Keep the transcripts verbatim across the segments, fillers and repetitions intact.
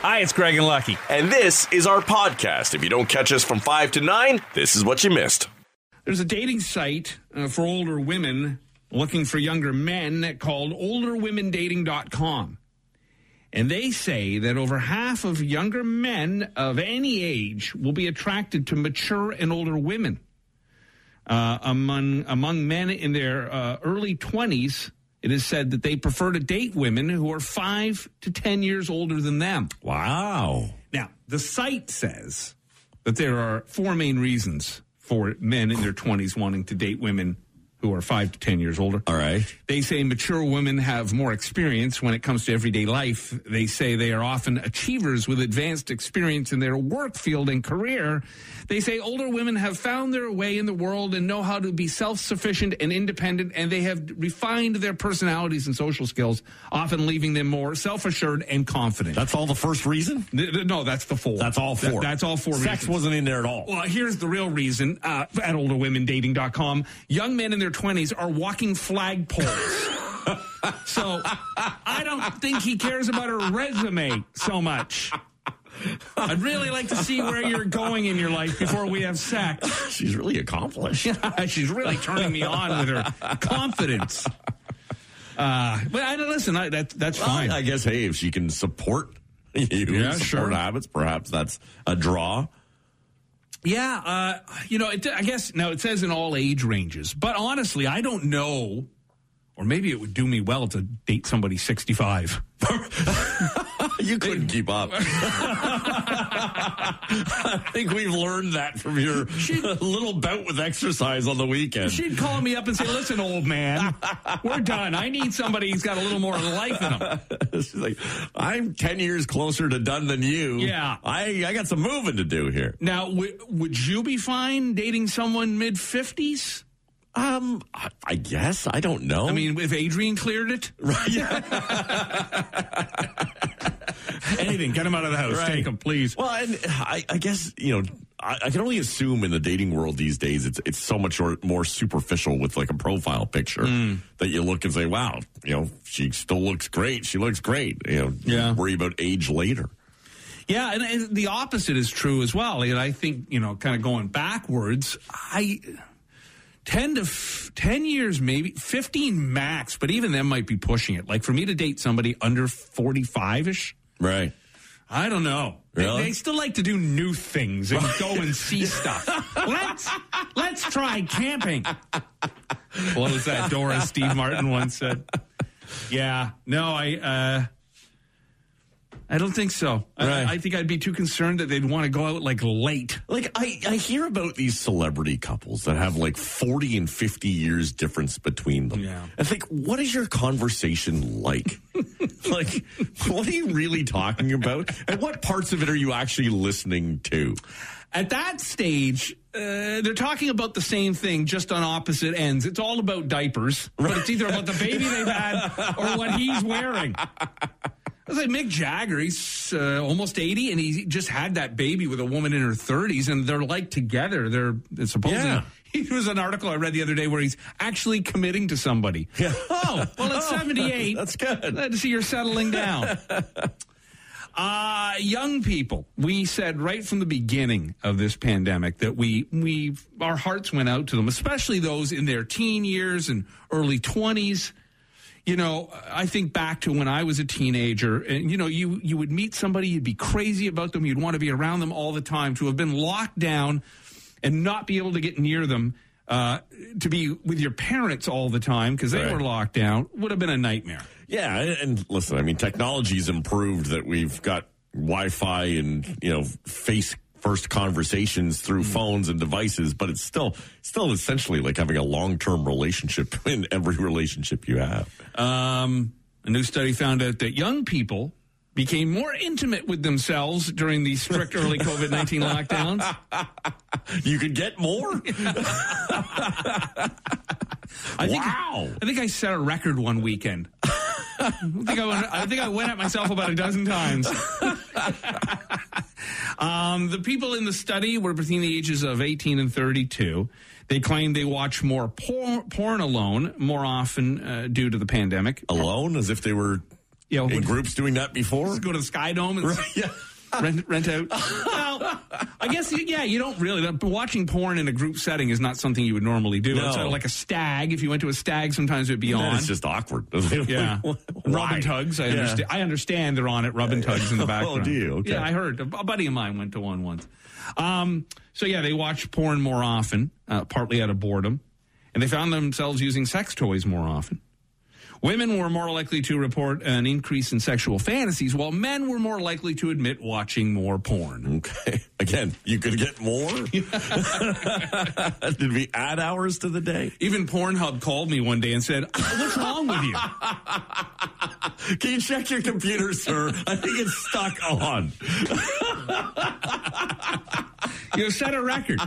Hi, it's Greg and Lucky. And this is our podcast. If you don't catch us from five to nine, this is what you missed. There's a dating site uh, for older women looking for younger men called older women dating dot com. And they say that over half of younger men of any age will be attracted to mature and older women. Uh, among, among men in their uh, early twenties, it is said that they prefer to date women who are five to ten years older than them. Wow. Now, the site says that there are four main reasons for men in their twenties wanting to date women who are five to ten years older. All right. They say mature women have more experience when it comes to everyday life. They say they are often achievers with advanced experience in their work field and career. They say older women have found their way in the world and know how to be self-sufficient and independent, and they have refined their personalities and social skills, often leaving them more self-assured and confident. That's all the first reason? No, that's the four. That's all four. That, that's all four Sex reasons. Wasn't in there at all. Well, here's the real reason uh, at older women dating dot com. Young men in their twenties are walking flagpoles. So I don't think he cares about her resume so much. I'd really like to see where you're going in your life before we have sex. She's really accomplished. She's really turning me on with her confidence. Uh, but I don't listen. I, that, that's well, fine. I guess, hey, if she can support you, yeah, support sure. habits, perhaps that's a draw. Yeah, uh, you know, it, I guess, now it says in all age ranges, but honestly, I don't know, or maybe it would do me well to date somebody sixty-five. You couldn't keep up. I think we've learned that from your she'd, little bout with exercise on the weekend. She'd call me up and say, listen, old man, we're done. I need somebody who's got a little more life in him. She's like, I'm ten years closer to done than you. Yeah. I, I got some moving to do here. Now, w- would you be fine dating someone mid-fifties? Um, I guess. I don't know. I mean, if Adrian cleared it. Right. Anything. Get him out of the house. Right. Take him, please. Well, and I, I guess, you know, I, I can only assume in the dating world these days it's it's so much more superficial with, like, a profile picture mm. that you look and say, wow, you know, she still looks great. She looks great. You know, yeah. Worry about age later. Yeah, and, and the opposite is true as well. And I think, you know, kind of going backwards, I... Ten to f- ten years, maybe fifteen max, but even them might be pushing it. Like for me to date somebody under forty-five ish, right? I don't know. Really? They, they still like to do new things and go and see stuff. let's let's try camping. Close that door, as Steve Martin once said. Yeah, no, I uh, I don't think so. Right. I, I think I'd be too concerned that they'd want to go out, like, late. Like, I, I hear about these celebrity couples that have, like, forty and fifty years difference between them. Yeah. I think, what is your conversation like? Like, what are you really talking about? And what parts of it are you actually listening to? At that stage, uh, they're talking about the same thing, just on opposite ends. It's all about diapers. Right. But it's either about the baby they've had or what he's wearing. I was like, Mick Jagger, he's uh, almost eighty, and he just had that baby with a woman in her thirties, and they're, like, together. They're, they're supposedly. Yeah. It was an article I read the other day where he's actually committing to somebody. Yeah. Oh, well, at oh, seventy-eight. That's good. Glad to see you're settling down. uh, young people, we said right from the beginning of this pandemic that we we our hearts went out to them, especially those in their teen years and early twenties. You know, I think back to when I was a teenager, and, you know, you, you would meet somebody, you'd be crazy about them, you'd want to be around them all the time. To have been locked down and not be able to get near them, uh, to be with your parents all the time because they right. were locked down, would have been a nightmare. Yeah, and listen, I mean, technology's improved that we've got Wi-Fi and, you know, face first conversations through phones and devices, but it's still still essentially like having a long-term relationship in every relationship you have. Um, a new study found out that young people became more intimate with themselves during the strict early covid nineteen lockdowns. You could get more? I think, wow. I think I set a record one weekend. I, think I, went, I think I went at myself about a dozen times. Um, the people in the study were between the ages of eighteen and thirty-two. They claimed they watch more por- porn alone more often uh, due to the pandemic. Alone? As if they were you know, in groups doing that before? Just go to the Sky Dome and right, yeah. rent, rent out. Well, I guess, yeah, you don't really. Watching porn in a group setting is not something you would normally do. No. It's sort of like a stag. If you went to a stag, sometimes it would be and on. It's just awkward. Yeah. Like, rub and tugs. I, yeah. understand, I understand they're on at rub and tugs in the background. Oh, do you? Okay. Yeah, I heard. A buddy of mine went to one once. Um, so, yeah, they watch porn more often, uh, partly out of boredom. And they found themselves using sex toys more often. Women were more likely to report an increase in sexual fantasies, while men were more likely to admit watching more porn. Okay. Again, you could get more? Did we add hours to the day? Even Pornhub called me one day and said, what's wrong with you? Can you check your computer, sir? I think it's stuck on. You set a record.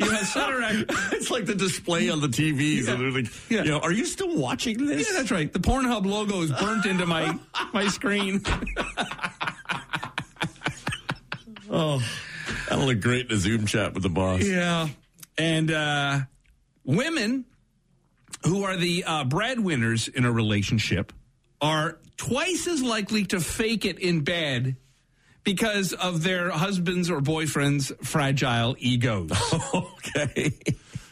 You have set a record. It's like the display on the T Vs. Yeah. And like, yeah. You know, are you still watching this? Yeah, that's right. The Pornhub logo is burnt into my my screen. Oh, that'll look great in a Zoom chat with the boss. Yeah. And uh, women who are the uh, breadwinners in a relationship are twice as likely to fake it in bed because of their husbands' or boyfriends' fragile egos. Okay.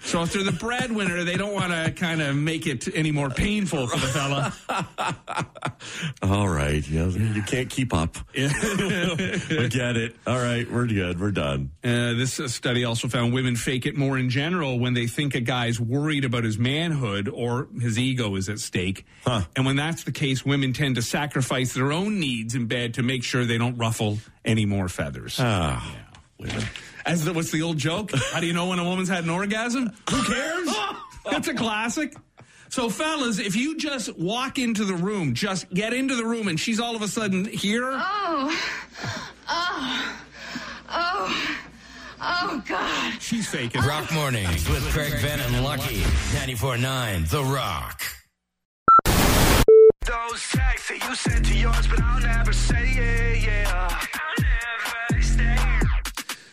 So if they're the breadwinner, they don't want to kind of make it any more painful for the fella. All right. You know, you can't keep up. Yeah. We get it. All right. We're good. We're done. Uh, this study also found women fake it more in general when they think a guy's worried about his manhood or his ego is at stake. Huh. And when that's the case, women tend to sacrifice their own needs in bed to make sure they don't ruffle any more feathers. Oh, yeah. Women. As the, what's the old joke? How do you know when a woman's had an orgasm? Who cares? That's a classic. So, fellas, if you just walk into the room, just get into the room, and she's all of a sudden here. Oh, oh, oh, oh, God. She's faking. Rock Mornings with Craig Vennon and Lucky. ninety-four point nine The Rock. Those texts that you sent to yours, but I'll never say it, yeah.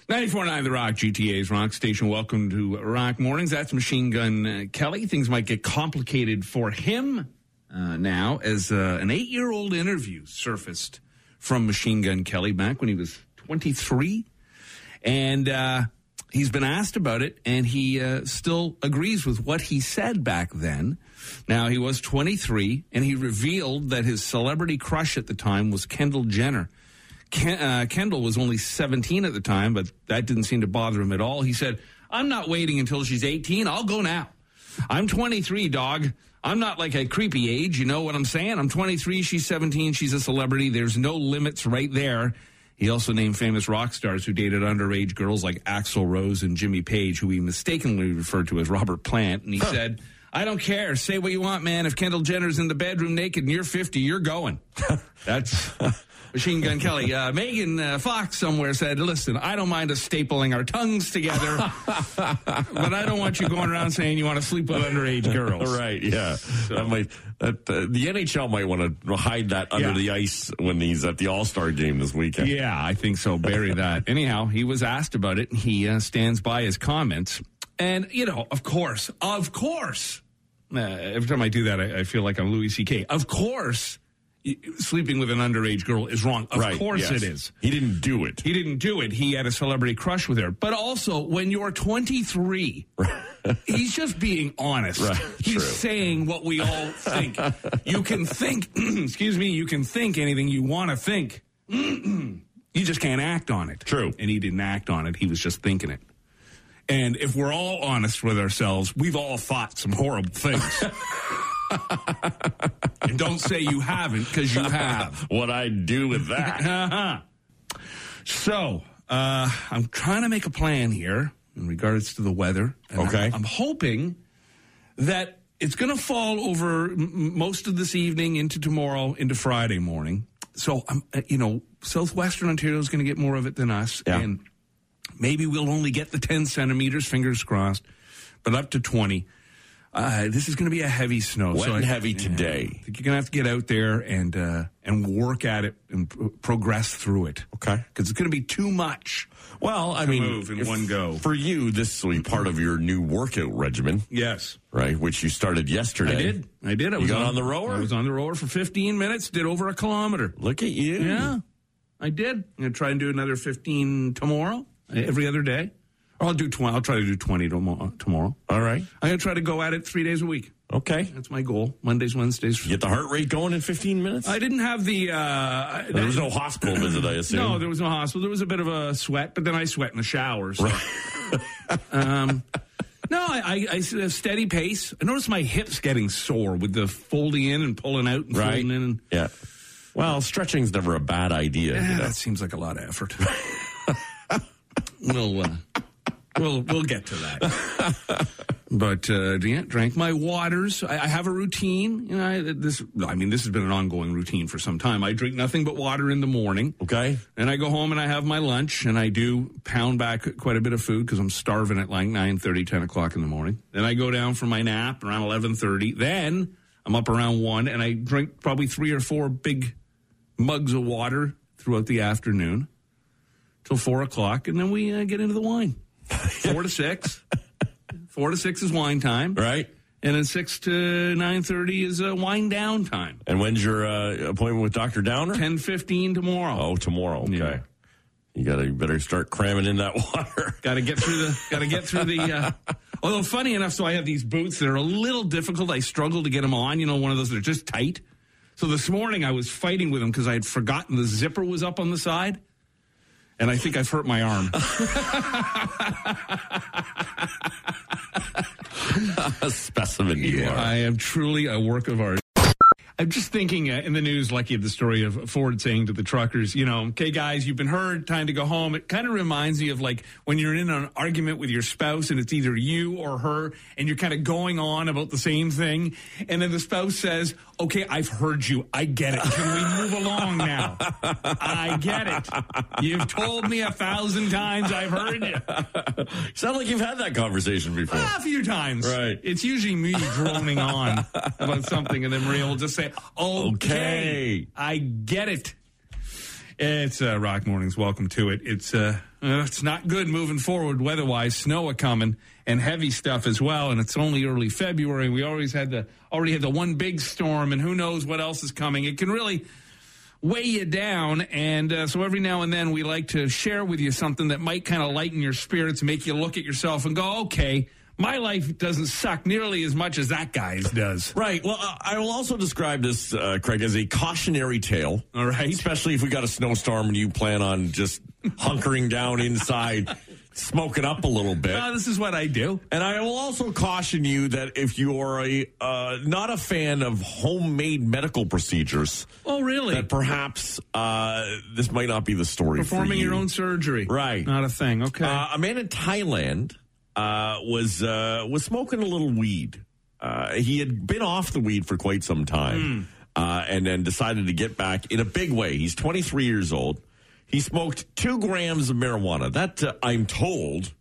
ninety-four point nine The Rock, G T A's Rock Station. Welcome to Rock Mornings. That's Machine Gun uh, Kelly. Things might get complicated for him uh, now as uh, an eight-year-old interview surfaced from Machine Gun Kelly back when he was twenty-three. And uh, he's been asked about it, and he uh, still agrees with what he said back then. Now, he was twenty-three, and he revealed that his celebrity crush at the time was Kendall Jenner. Ken, uh, Kendall was only seventeen at the time, but that didn't seem to bother him at all. He said, I'm not waiting until she's eighteen. I'll go now. I'm twenty-three, dog. I'm not like a creepy age. You know what I'm saying? I'm twenty-three. She's seventeen. She's a celebrity. There's no limits right there. He also named famous rock stars who dated underage girls like Axl Rose and Jimmy Page, who he mistakenly referred to as Robert Plant. And he huh. said, I don't care. Say what you want, man. If Kendall Jenner's in the bedroom naked and you're fifty, you're going. That's... Machine Gun Kelly. Uh, Megan uh, Fox somewhere said, listen, I don't mind us stapling our tongues together, but I don't want you going around saying you want to sleep with underage girls. Right, yeah. So. That might, that, uh, the N H L might want to hide that under yeah. the ice when he's at the All-Star game this weekend. Yeah, I think so. Bury that. Anyhow, he was asked about it, and he uh, stands by his comments. And, you know, of course, of course, uh, every time I do that, I, I feel like I'm Louis C K. Of course. Sleeping with an underage girl is wrong. Of right, course yes. it is. He didn't do it. He didn't do it. He had a celebrity crush with her. But also, when you're twenty-three, he's just being honest. Right, he's true. saying what we all think. You can think, excuse me, you can think anything you want to think. You just can't act on it. True. And he didn't act on it. He was just thinking it. And if we're all honest with ourselves, we've all thought some horrible things. And don't say you haven't, because you have. What I do with that. Uh-huh. So, uh, I'm trying to make a plan here in regards to the weather. Okay. I'm, I'm hoping that it's going to fall over m- most of this evening into tomorrow, into Friday morning. So, um, you know, southwestern Ontario is going to get more of it than us. Yeah. And maybe we'll only get the ten centimeters, fingers crossed, but up to twenty. Uh, this is going to be a heavy snow. Wet so and I, heavy yeah, today. I think you're going to have to get out there and uh, and work at it and pro- progress through it. Okay. Because it's going to be too much. Well, I mean, move in one go. For you, this will be part of your new workout regimen. Yes. Right, which you started yesterday. I did. I did. I was you got on, on the rower? I was on the rower for fifteen minutes, did over a kilometer. Look at you. Yeah, I did. I'm going to try and do another fifteen tomorrow, every other day. I'll do twenty. I'll try to do twenty tomorrow. Tomorrow. All right. I'm gonna try to go at it three days a week. Okay, that's my goal. Mondays, Wednesdays. You get the heart rate going in fifteen minutes. I didn't have the. Uh, there was no hospital visit, I assume. No, there was no hospital. There was a bit of a sweat, but then I sweat in the shower. So. Right. um, no, I, I, I a steady pace. I noticed my hips getting sore with the folding in and pulling out and right. folding in. And, yeah. Well, stretching's never a bad idea. Eh, you know? That seems like a lot of effort. We'll. Uh, We'll we'll get to that. But uh, yeah, drank my waters. I, I have a routine. You know, I, this I mean, this has been an ongoing routine for some time. I drink nothing but water in the morning. Okay, and I go home and I have my lunch and I do pound back quite a bit of food because I'm starving at like nine thirty, ten o'clock in the morning. Then I go down for my nap around eleven thirty. Then I'm up around one and I drink probably three or four big mugs of water throughout the afternoon till four o'clock, and then we uh, get into the wine. Four to six. Four to six is wine time. Right. And then six to nine thirty is uh, wine down time. And when's your uh, appointment with Doctor Downer? Ten fifteen tomorrow. Oh, tomorrow. Okay. Yeah. You gotta you better start cramming in that water. Gotta get through the. Gotta get through the. Uh, although funny enough, so I have these boots that are a little difficult. I struggle to get them on. You know, one of those that are just tight. So this morning I was fighting with them because I had forgotten the zipper was up on the side. And I think I've hurt my arm. A specimen you yeah, are. I am truly a work of art. I'm just thinking uh, in the news, Lucky, of the story of Ford saying to the truckers, you know, okay, guys, you've been heard, time to go home. It kind of reminds me of like when you're in an argument with your spouse and it's either you or her and you're kind of going on about the same thing. And then the spouse says, okay, I've heard you. I get it. Can we move along now? I get it. You've told me a thousand times I've heard it. Sounds like you've had that conversation before. Ah, a few times. Right. It's usually me droning on about something and then Maria will just say, Okay. okay, I get it. It's uh, Rock Mornings. Welcome to it. It's uh, uh, it's not good moving forward weather-wise. Snow a coming and heavy stuff as well. And it's only early February. We always had the already had the one big storm, and who knows what else is coming. It can really weigh you down. And uh, so every now and then we like to share with you something that might kind of lighten your spirits, make you look at yourself and go, okay. My life doesn't suck nearly as much as that guy's does. Right. Well, uh, I will also describe this, uh, Craig, as a cautionary tale. All right. Especially if we got a snowstorm and you plan on just hunkering down inside, smoking up a little bit. No, this is what I do. And I will also caution you that if you are a uh, not a fan of homemade medical procedures. Oh, really? That perhaps uh, this might not be the story Performing for you. Your own surgery. Right. Not a thing. Okay. Uh, a man in Thailand... Uh, was uh, was smoking a little weed. Uh, he had been off the weed for quite some time, mm. uh, and then decided to get back in a big way. He's twenty-three years old. He smoked two grams of marijuana. That, uh, I'm told,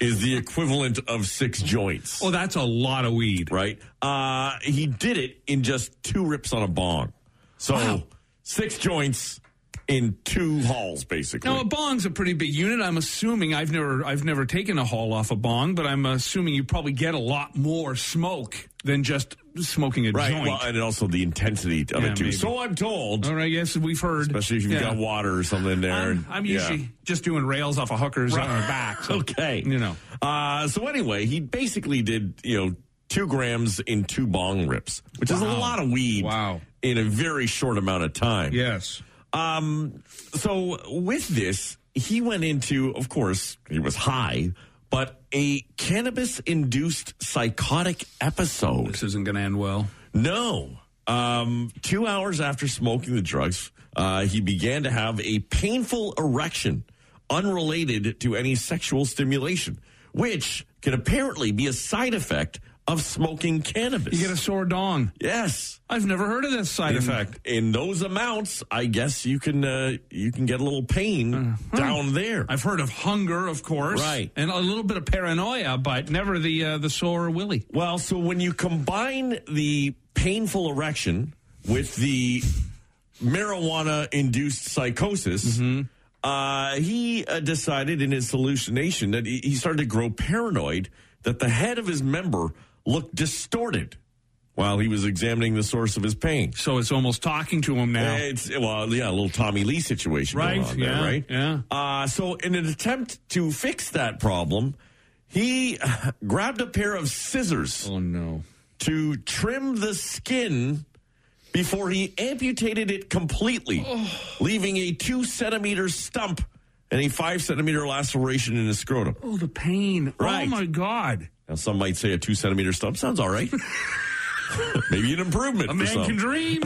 is the equivalent of six joints. Oh, that's a lot of weed. Right? Uh, he did it in just two rips on a bong. So wow. six joints... in two hauls, basically. Now, a bong's a pretty big unit. I'm assuming I've never I've never taken a haul off a bong, but I'm assuming you probably get a lot more smoke than just smoking a right. joint. Right, well, and also the intensity of yeah, it, too. Maybe. So I'm told. All right, yes, we've heard. Especially if you've yeah. got water or something in there. I'm, and, I'm usually yeah. just doing rails off of hookers right. on our back. So, okay. You know. Uh, so anyway, he basically did, you know, two grams in two bong rips, which wow. is a lot of weed wow. in a very short amount of time. Yes. Um, so with this, he went into, of course, he was high, but a cannabis-induced psychotic episode. This isn't going to end well. No. Um, two hours after smoking the drugs, uh, he began to have a painful erection unrelated to any sexual stimulation, which can apparently be a side effect of smoking cannabis. You get a sore dong. Yes. I've never heard of this side in, effect. In those amounts, I guess you can uh, you can get a little pain uh-huh. down there. I've heard of hunger, of course. Right. And a little bit of paranoia, but never the, uh, the sore willy. Well, so when you combine the painful erection with the marijuana-induced psychosis, mm-hmm. uh, he uh, decided in his hallucination that he, he started to grow paranoid that the head of his member looked distorted while he was examining the source of his pain. So it's almost talking to him now. It's, well, yeah, a little Tommy Lee situation right, going on yeah, there, right? Yeah. Uh, so in an attempt to fix that problem, he grabbed a pair of scissors. Oh, no. To trim the skin before he amputated it completely, oh. leaving a two-centimeter stump and a five-centimeter laceration in his scrotum. Oh, the pain. Right. Oh, my God. Now, some might say a two-centimeter stump sounds all right. Maybe an improvement. A man some. can dream.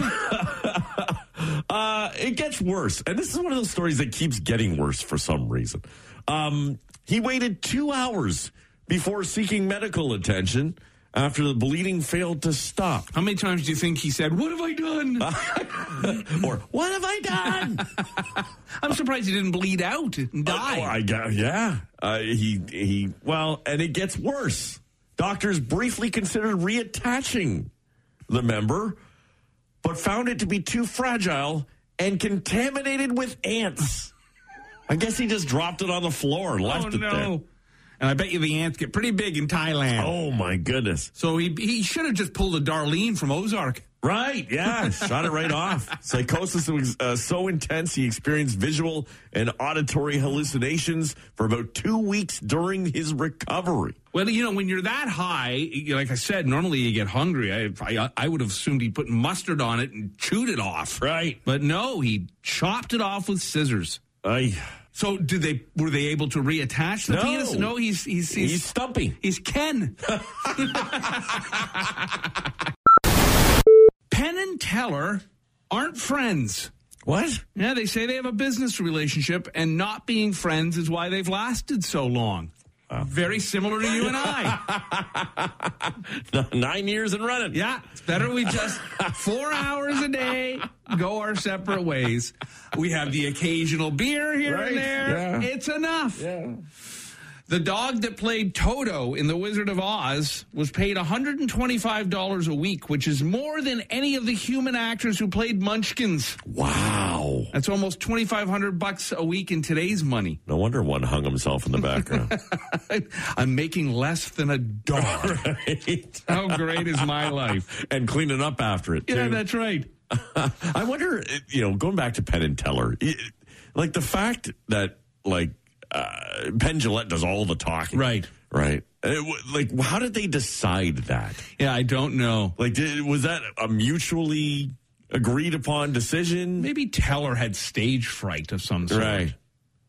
uh, it gets worse. And this is one of those stories that keeps getting worse for some reason. Um, he waited two hours before seeking medical attention after the bleeding failed to stop. How many times do you think he said, "What have I done?" Or, "What have I done?" I'm surprised he didn't bleed out and die. Uh, oh, I guess, yeah. Uh, he, he, well, and it gets worse. Doctors briefly considered reattaching the member, but found it to be too fragile and contaminated with ants. I guess he just dropped it on the floor and left oh, it no. there. And I bet you the ants get pretty big in Thailand. Oh, my goodness. So he he should have just pulled a Darlene from Ozark. Right, yeah. Shot it right off. Psychosis was uh, so intense, he experienced visual and auditory hallucinations for about two weeks during his recovery. Well, you know, when you're that high, like I said, normally you get hungry. I I, I would have assumed he'd put mustard on it and chewed it off. Right. But no, he chopped it off with scissors. Aye. So, did they were they able to reattach the no. penis? No, he's he's he's, he's stumpy. He's Ken. Penn and Teller aren't friends. What? Yeah, they say they have a business relationship, and not being friends is why they've lasted so long. Wow. Very similar to you and I. Nine years and running. Yeah, it's better we just four hours a day go our separate ways. We have the occasional beer here right. and there. Yeah. It's enough. Yeah. The dog that played Toto in The Wizard of Oz was paid one hundred twenty-five dollars a week, which is more than any of the human actors who played Munchkins. Wow. That's almost twenty-five hundred bucks a week in today's money. No wonder one hung himself in the background. I'm making less than a dollar. Right. How great is my life? And cleaning up after it, too. Yeah, that's right. I wonder, you know, going back to Penn and Teller, it, like the fact that, like, Uh, Penn Jillette does all the talking. Right. Right. It, like, how did they decide that? Yeah, I don't know. Like, did, was that a mutually agreed upon decision? Maybe Teller had stage fright of some sort. Right.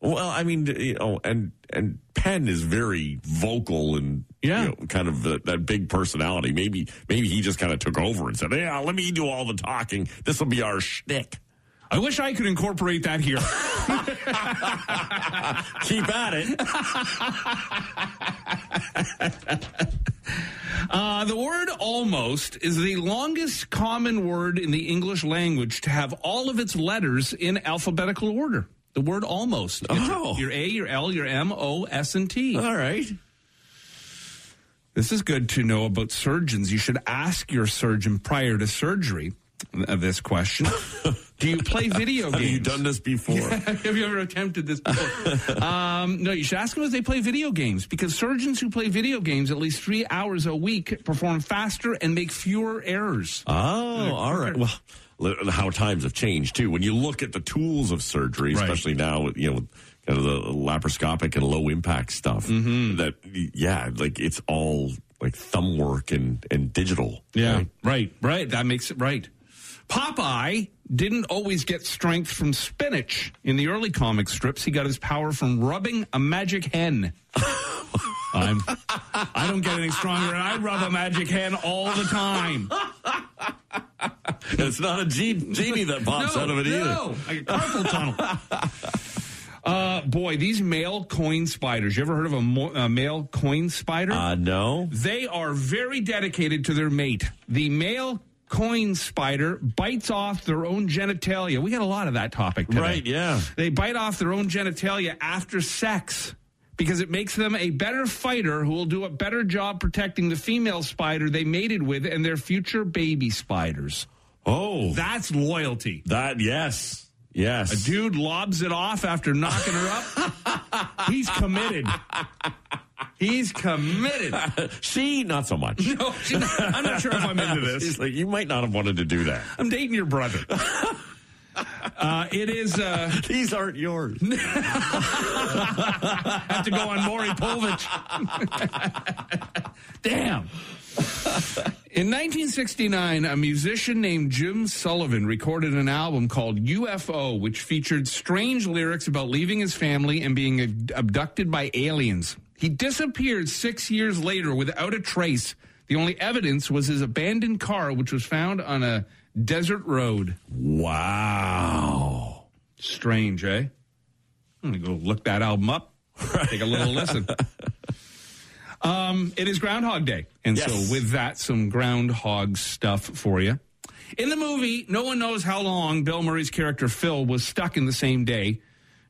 Well, I mean, you know, and, and Penn is very vocal and yeah. you know, kind of the, that big personality. Maybe maybe he just kind of took over and said, yeah, let me do all the talking. This will be our shtick. I wish I could incorporate that here. Keep at it. uh, the word almost is the longest common word in the English language to have all of its letters in alphabetical order. The word almost. Oh. Your A, your L, your M, O, S, and T. All right. This is good to know about surgeons. You should ask your surgeon prior to surgery uh, this question. Do you play video games? Have you done this before? Yeah, have you ever attempted this before? um, no, you should ask them if they play video games, because surgeons who play video games at least three hours a week perform faster and make fewer errors. Oh, all right. Well, how times have changed, too. When you look at the tools of surgery, right. especially now, you know, kind of the laparoscopic and low-impact stuff, mm-hmm. that, yeah, like it's all like thumb work and, and digital. Yeah, right? right, right. That makes it right. Popeye didn't always get strength from spinach. In the early comic strips, he got his power from rubbing a magic hen. I'm, I don't get any stronger, and I rub a magic hen all the time. It's not a genie that pops no, out of it no. either. No, like a carpal tunnel. Uh, boy, these male coin spiders. You ever heard of a, mo- a male coin spider? Uh, no. They are very dedicated to their mate. The male coin spider bites off their own genitalia. We got a lot of that topic today. Right, yeah. They bite off their own genitalia after sex because it makes them a better fighter who will do a better job protecting the female spider they mated with and their future baby spiders. Oh. That's loyalty. That, yes. Yes. A dude lobs it off after knocking her up. He's committed. He's committed. She, not so much. No, she, I'm not sure if I'm into this. She's like, you might not have wanted to do that. I'm dating your brother. Uh, it is. Uh, These aren't yours. Have to go on Maury Povich. Damn. In nineteen sixty-nine, a musician named Jim Sullivan recorded an album called U F O, which featured strange lyrics about leaving his family and being abducted by aliens. He disappeared six years later without a trace. The only evidence was his abandoned car, which was found on a desert road. Wow. Strange, eh? I'm going to go look that album up. Take a little listen. Um, it is Groundhog Day. And yes. So with that, some groundhog stuff for you. In the movie, no one knows how long Bill Murray's character Phil was stuck in the same day.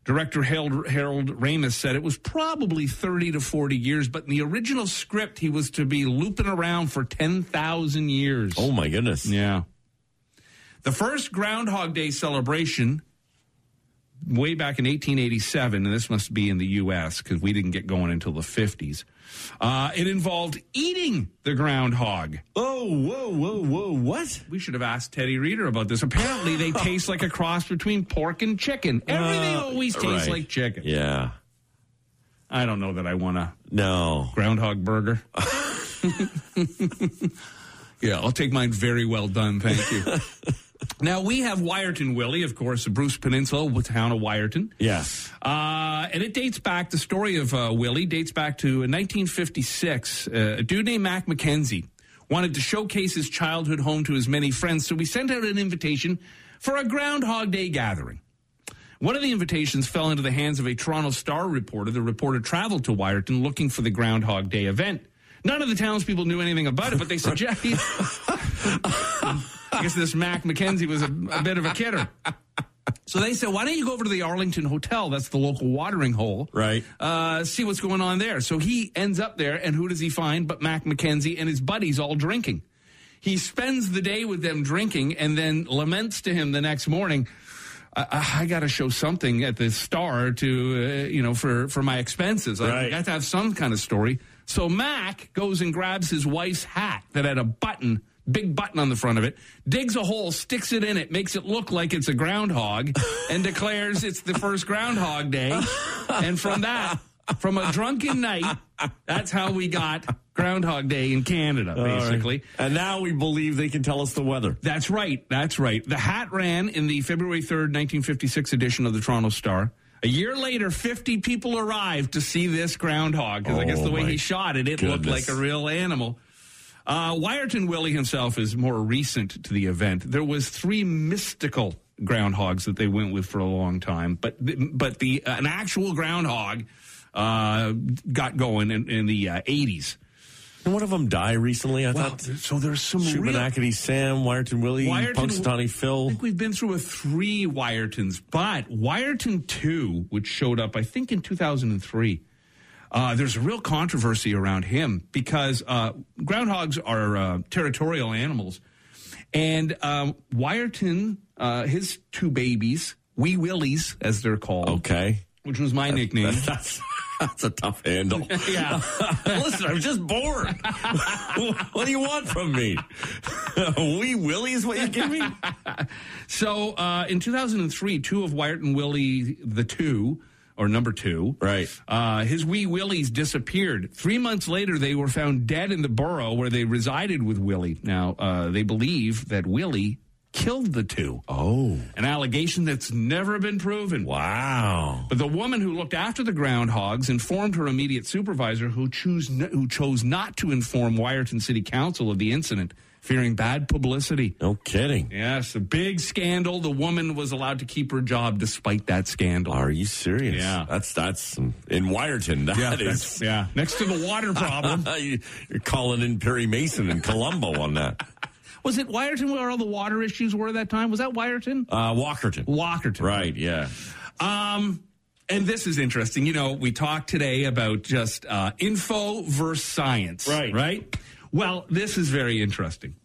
Director Harold, Harold Ramis said it was probably thirty to forty years, but in the original script, he was to be looping around for ten thousand years. Oh, my goodness. Yeah. The first Groundhog Day celebration, way back in eighteen eighty-seven, and this must be in the U S because we didn't get going until the fifties, uh, it involved eating the groundhog. Oh, whoa, whoa, whoa, what? We should have asked Teddy Reader about this. Apparently, they taste like a cross between pork and chicken. Everything uh, always tastes right. like chicken. Yeah. I don't know that I want to. No. Groundhog burger. Yeah, I'll take mine very well done, thank you. Now, we have Wiarton Willie, of course, the Bruce Peninsula, the town of Wiarton. Yes. Uh, and it dates back, the story of uh, Willie dates back to nineteen fifty-six. Uh, a dude named Mac McKenzie wanted to showcase his childhood home to his many friends, so we sent out an invitation for a Groundhog Day gathering. One of the invitations fell into the hands of a Toronto Star reporter. The reporter traveled to Wiarton looking for the Groundhog Day event. None of the townspeople knew anything about it, but they suggested. I guess this Mac McKenzie was a, a bit of a kidder. So they said, why don't you go over to the Arlington Hotel? That's the local watering hole. Right. Uh, see what's going on there. So he ends up there, and who does he find but Mac McKenzie and his buddies all drinking? He spends the day with them drinking and then laments to him the next morning, I, I got to show something at the Star to, uh, you know, for, for my expenses. Right. I got to have some kind of story. So Mac goes and grabs his wife's hat that had a button, big button on the front of it, digs a hole, sticks it in it, makes it look like it's a groundhog, and declares it's the first Groundhog Day. And from that, from a drunken night, that's how we got Groundhog Day in Canada, basically. Right. And now we believe they can tell us the weather. That's right. That's right. The hat ran in the February third, nineteen fifty-six edition of the Toronto Star. A year later, fifty people arrived to see this groundhog, because oh, I guess the way he shot it, it goodness. looked like a real animal. Uh, Wiarton Willie himself is more recent to the event. There was three mystical groundhogs that they went with for a long time, but but the uh, an actual groundhog uh, got going in, in the uh, eighties. And one of them died recently, I wow. thought. So there's some real... Shubenacadie Sam, Wiarton Willie, Punxsutawney Phil. I think we've been through a three Wiartons, but Wiarton two, which showed up, I think, in two thousand three, uh, there's a real controversy around him because uh, groundhogs are uh, territorial animals. And um, Wiarton, uh, his two babies, Wee Willies, as they're called. Okay. Which was my that's, nickname. That's... That's a tough handle. Yeah. Listen, I'm just bored. What do you want from me? Wee Willie is what you give me? So uh, in two thousand three, two of Wiarton Willie, the two, or number two. Right. Uh, his Wee Willies disappeared. Three months later, they were found dead in the burrow where they resided with Willie. Now, uh, they believe that Willie killed the two. Oh. An allegation that's never been proven. Wow. But the woman who looked after the groundhogs informed her immediate supervisor, who, choose, who chose not to inform Wiarton City Council of the incident, fearing bad publicity. No kidding. Yes, a big scandal. The woman was allowed to keep her job despite that scandal. Are you serious? Yeah. That's that's in Wiarton. That yeah, is. Yeah. Next to the water problem. You're calling in Perry Mason and Columbo on that. Was it Wiarton where all the water issues were that time? Was that Wiarton? Uh, Walkerton. Walkerton. Right, yeah. Um, and this is interesting. You know, we talked today about just uh, info versus science. Right. Right? Well, this is very interesting.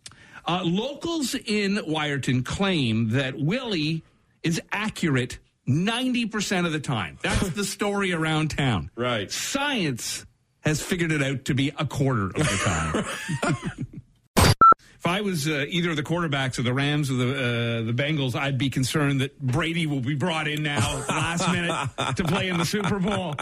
Uh, locals in Wiarton claim that Willie is accurate ninety percent of the time. That's the story around town. Right. Science has figured it out to be a quarter of the time. If I was uh, either of the quarterbacks of the Rams or the uh, the Bengals, I'd be concerned that Brady will be brought in now last minute to play in the Super Bowl.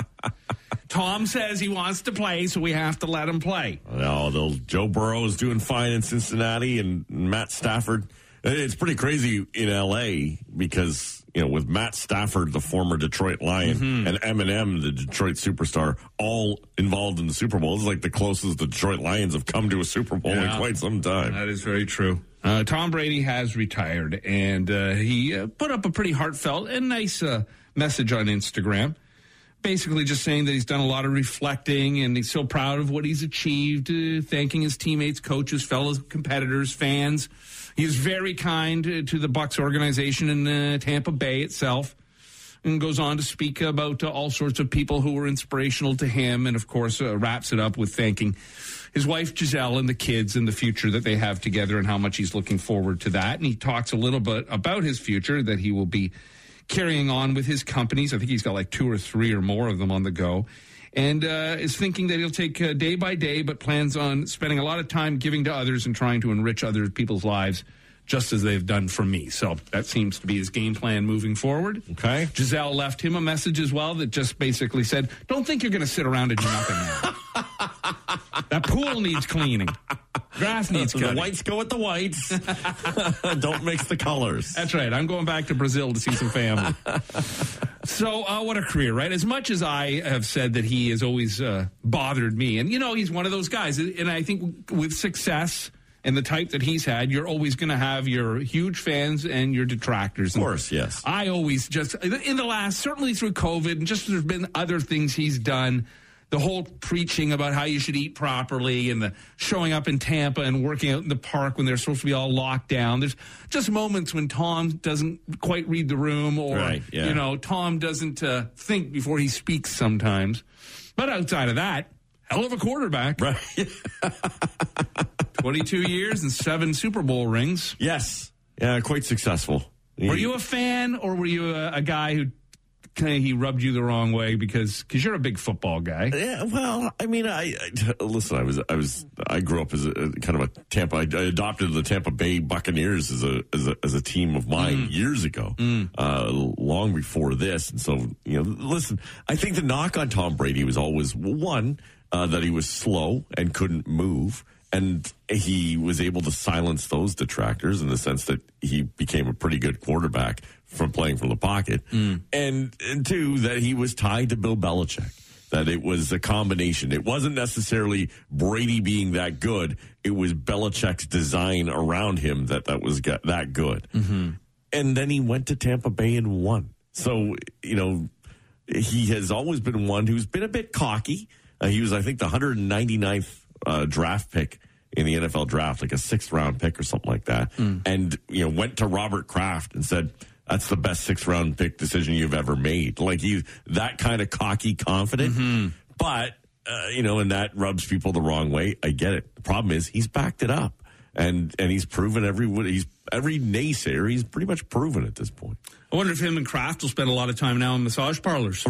Tom says he wants to play, so we have to let him play. No, well, Joe Burrow is doing fine in Cincinnati, and Matt Stafford. It's pretty crazy in L A because, you know, with Matt Stafford, the former Detroit Lion, mm-hmm. and Eminem, the Detroit superstar, all involved in the Super Bowl. This is like the closest the Detroit Lions have come to a Super Bowl yeah. in quite some time. That is very true. Uh, Tom Brady has retired, and uh, he uh, put up a pretty heartfelt and nice uh, message on Instagram, basically just saying that he's done a lot of reflecting, and he's so proud of what he's achieved, uh, thanking his teammates, coaches, fellow competitors, fans. He was very kind to the Bucks organization in uh, Tampa Bay itself, and goes on to speak about uh, all sorts of people who were inspirational to him, and, of course, uh, wraps it up with thanking his wife, Giselle, and the kids and the future that they have together and how much he's looking forward to that. And he talks a little bit about his future, that he will be carrying on with his companies. I think he's got like two or three or more of them on the go. And uh, is thinking that he'll take uh, day by day, but plans on spending a lot of time giving to others and trying to enrich other people's lives, just as they've done for me. So that seems to be his game plan moving forward. Okay. Giselle left him a message as well that just basically said, don't think you're going to sit around and do nothing now. That pool needs cleaning. Grass needs cutting. The whites go with the whites. Don't mix the colors. That's right. I'm going back to Brazil to see some family. So uh, what a career, right? As much as I have said that he has always uh, bothered me, and, you know, he's one of those guys. And I think with success and the type that he's had, you're always going to have your huge fans and your detractors. Of course, yes. I always just, in the last, certainly through COVID, and just there's been other things he's done, the whole preaching about how you should eat properly and the showing up in Tampa and working out in the park when they're supposed to be all locked down. There's just moments when Tom doesn't quite read the room, or, right, yeah. you know, Tom doesn't uh, think before he speaks sometimes. But outside of that, hell of a quarterback. Right. twenty-two years and seven Super Bowl rings. Yes. Yeah, quite successful. Were you a fan, or were you a, a guy who... Kind of, he rubbed you the wrong way because because you're a big football guy. Yeah, well, I mean, I, I listen. I was I was I grew up as a, kind of a Tampa. I, I adopted the Tampa Bay Buccaneers as a as a, as a team of mine mm. years ago, mm. uh, long before this. And so, you know, listen, I think the knock on Tom Brady was always one uh, that he was slow and couldn't move. And he was able to silence those detractors in the sense that he became a pretty good quarterback from playing from the pocket. Mm. And, and two, that he was tied to Bill Belichick, that it was a combination. It wasn't necessarily Brady being that good. It was Belichick's design around him that that was that good. Mm-hmm. And then he went to Tampa Bay and won. So, you know, he has always been one who's been a bit cocky. Uh, he was, I think, the one hundred ninety-ninth Uh, draft pick in the N F L draft, like a sixth round pick or something like that, mm. and, you know, went to Robert Kraft and said, "That's the best sixth round pick decision you've ever made." Like, he's that kind of cocky, confident, mm-hmm. but uh, you know, and that rubs people the wrong way. I get it. The problem is he's backed it up, and and he's proven every he's every naysayer. He's pretty much proven at this point. I wonder if him and Kraft will spend a lot of time now in massage parlors.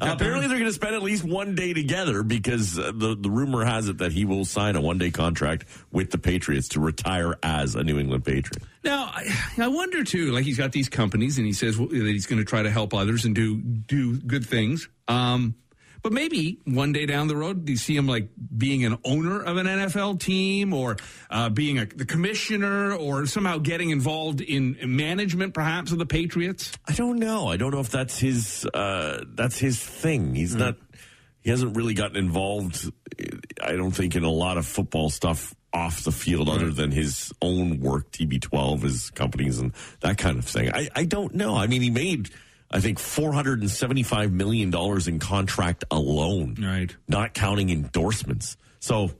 Apparently, they're going to spend at least one day together, because uh, the, the rumor has it that he will sign a one-day contract with the Patriots to retire as a New England Patriot. Now, I, I wonder, too, like, he's got these companies, and he says well, that he's going to try to help others and do do good things. Um, But maybe one day down the road, you see him like being an owner of an N F L team, or uh, being a, the commissioner, or somehow getting involved in management, perhaps, of the Patriots. I don't know. I don't know if that's his uh, that's his thing. He's mm-hmm. not. He hasn't really gotten involved, I don't think, in a lot of football stuff off the field, right, other than his own work, T B twelve, his companies, and that kind of thing. I, I don't know. I mean, he made, I think, four hundred seventy-five million dollars in contract alone, right, not counting endorsements. So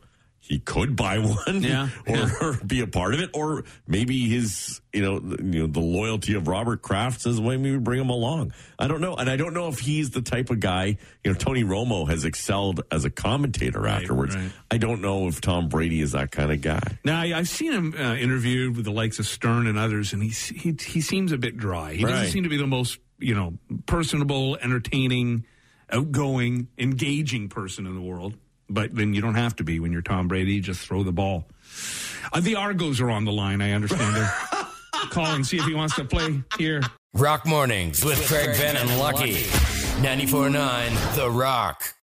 he could buy one, yeah, or, yeah. or be a part of it, or maybe his, you know, the, you know, the loyalty of Robert Kraft says, well, maybe we bring him along. I don't know. And I don't know if he's the type of guy, you know, Tony Romo has excelled as a commentator right, afterwards. Right. I don't know if Tom Brady is that kind of guy. Now, I, I've seen him uh, interviewed with the likes of Stern and others, and he he, he seems a bit dry. He right. doesn't seem to be the most, you know, personable, entertaining, outgoing, engaging person in the world. But then you don't have to be when you're Tom Brady. You just throw the ball. Uh, the Argos are on the line, I understand. They're call and see if he wants to play here. Rock Mornings with, with Craig Vennon and Lucky. ninety-four point nine The Rock.